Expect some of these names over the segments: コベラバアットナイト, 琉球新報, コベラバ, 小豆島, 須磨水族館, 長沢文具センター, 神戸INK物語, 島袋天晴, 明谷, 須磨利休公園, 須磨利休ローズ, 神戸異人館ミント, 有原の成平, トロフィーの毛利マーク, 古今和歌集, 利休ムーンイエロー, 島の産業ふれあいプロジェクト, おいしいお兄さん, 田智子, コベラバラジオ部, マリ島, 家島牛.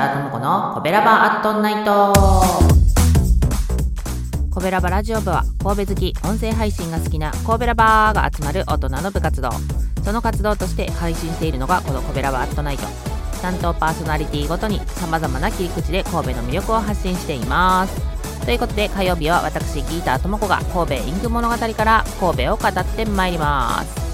田智子のコベラバアットナイト。コベラバラジオ部は神戸好き、音声配信が好きなコベラバーが集まる大人の部活動。その活動として配信しているのがこのコベラバアットナイト。担当パーソナリティごとに様々な切り口で神戸の魅力を発信しています。ということで火曜日は私ギータ智子が神戸インク物語から神戸を語ってまいります。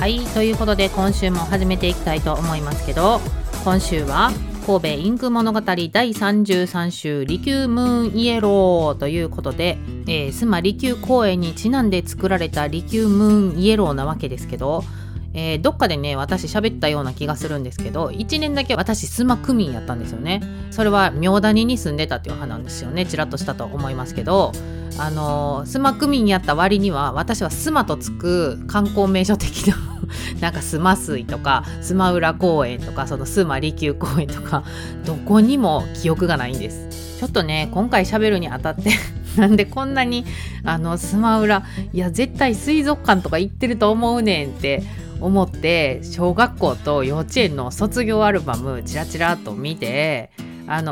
はい、ということで今週も始めていきたいと思いますけど、今週は神戸インク物語第33週利休ムーンイエローということで、須磨利休公園にちなんで作られた利休ムーンイエローなわけですけど、どっかでね私喋ったような気がするんですけど、1年だけ私須磨区民やったんですよね。それは明谷に住んでたっていう話なんですよね。ちらっとしたと思いますけど、須磨区民やった割には私は須磨とつく観光名所的ななんか須磨水とか須磨浦公園とかその須磨利休公園とかどこにも記憶がないんです。ちょっとね今回喋るにあたってなんでこんなに須磨浦いや絶対水族館とか行ってると思うねんって思って、小学校と幼稚園の卒業アルバムチラチラと見て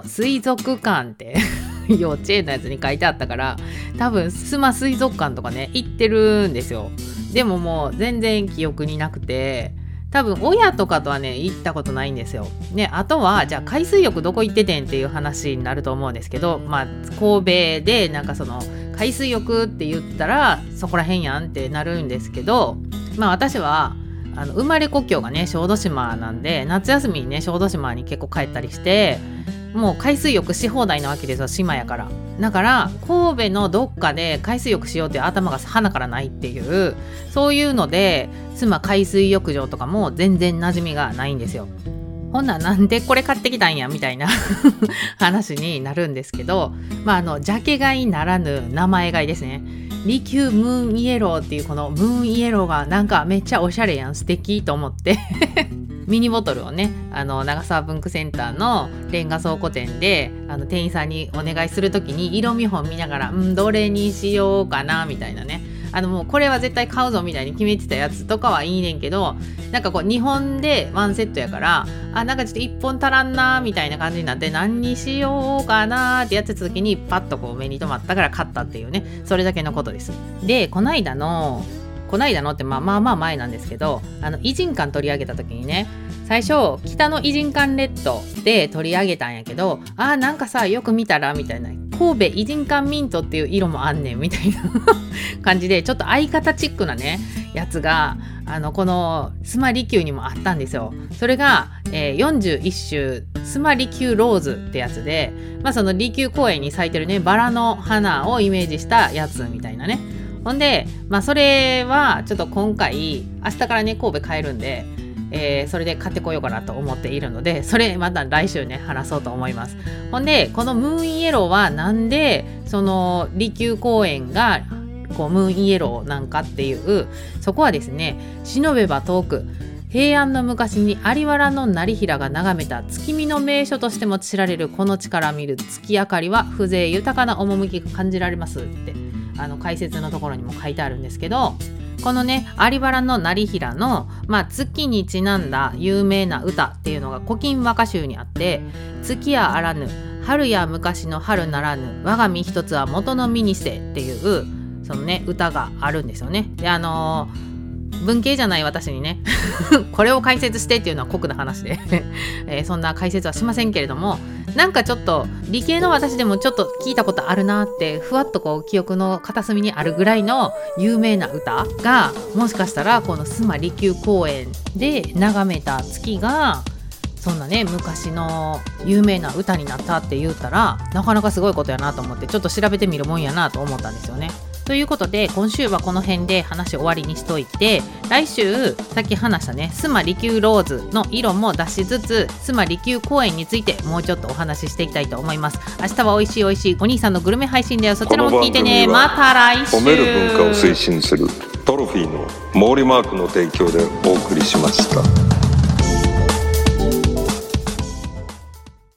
水族館って幼稚園のやつに書いてあったから、多分須磨水族館とかね行ってるんですよ。でももう全然記憶になくて、多分親とかとはね行ったことないんですよ、ね。あとはじゃあ海水浴どこ行っててんっていう話になると思うんですけど、まあ神戸でなんかその海水浴って言ったらそこら辺やんってなるんですけど、まあ私は生まれ故郷がね小豆島なんで、夏休みにね小豆島に結構帰ったりして、もう海水浴し放題なわけですよ、島やから。だから神戸のどっかで海水浴しようっていう頭が鼻からないっていう、そういうので須磨海水浴場とかも全然馴染みがないんですよ。ほんならなんでこれ買ってきたんやみたいな話になるんですけど、まあジャケ買いならぬ名前買いですね。利休ムーンイエローっていうこのムーンイエローがなんかめっちゃおしゃれやん、素敵と思ってミニボトルをね長沢文具センターのレンガ倉庫店で店員さんにお願いするときに色見本見ながらどれにしようかなみたいなね、もうこれは絶対買うぞみたいに決めてたやつとかはいいねんけど、なんかこう2本でワンセットやから、なんかちょっと1本足らんなみたいな感じになって、何にしようかなってやってた時にパッとこう目に留まったから買ったっていうね、それだけのことです。でこないだのってまあ前なんですけど、異人館取り上げた時にね、最初北の異人館列島で取り上げたんやけど、なんかさよく見たらみたいな、神戸異人館ミントっていう色もあんねんみたいな感じで、ちょっと相方チックなねやつがこの須磨利休にもあったんですよ。それが、41種須磨利休ローズってやつで、その利休公園に咲いてるねバラの花をイメージしたやつみたいなね。ほんで、それはちょっと今回明日からね神戸帰るんで、それで買ってこようかなと思っているので、それまた来週ね話そうと思います。ほんでこのムーンイエローはなんでその利休公園がこうムーンイエローなんかっていう、そこはですね、忍べば遠く平安の昔に有原の成平が眺めた月見の名所としても知られるこの地から見る月明かりは風情豊かな趣が感じられますって解説のところにも書いてあるんですけど、このね有原の成平の、月にちなんだ有名な歌っていうのが古今和歌集にあって、月やあらぬ春や昔の春ならぬ我が身一つは元の身にせっていうそのね歌があるんですよね。で文系じゃない私にねこれを解説してっていうのは酷な話でそんな解説はしませんけれども、なんかちょっと理系の私でもちょっと聞いたことあるなってふわっとこう記憶の片隅にあるぐらいの有名な歌が、もしかしたらこの須磨利休公園で眺めた月がそんなね昔の有名な歌になったって言ったら、なかなかすごいことやなと思って、ちょっと調べてみるもんやなと思ったんですよね。ということで今週はこの辺で話終わりにしといて、来週さっき話したね須磨利休ローズの色も出しつつ須磨利休公園についてもうちょっとお話ししていきたいと思います。明日はおいしいお兄さんのグルメ配信だよ、そちらも聞いてね。また来週。褒める文化を推進するトロフィーの毛利マークの提供でお送りしました。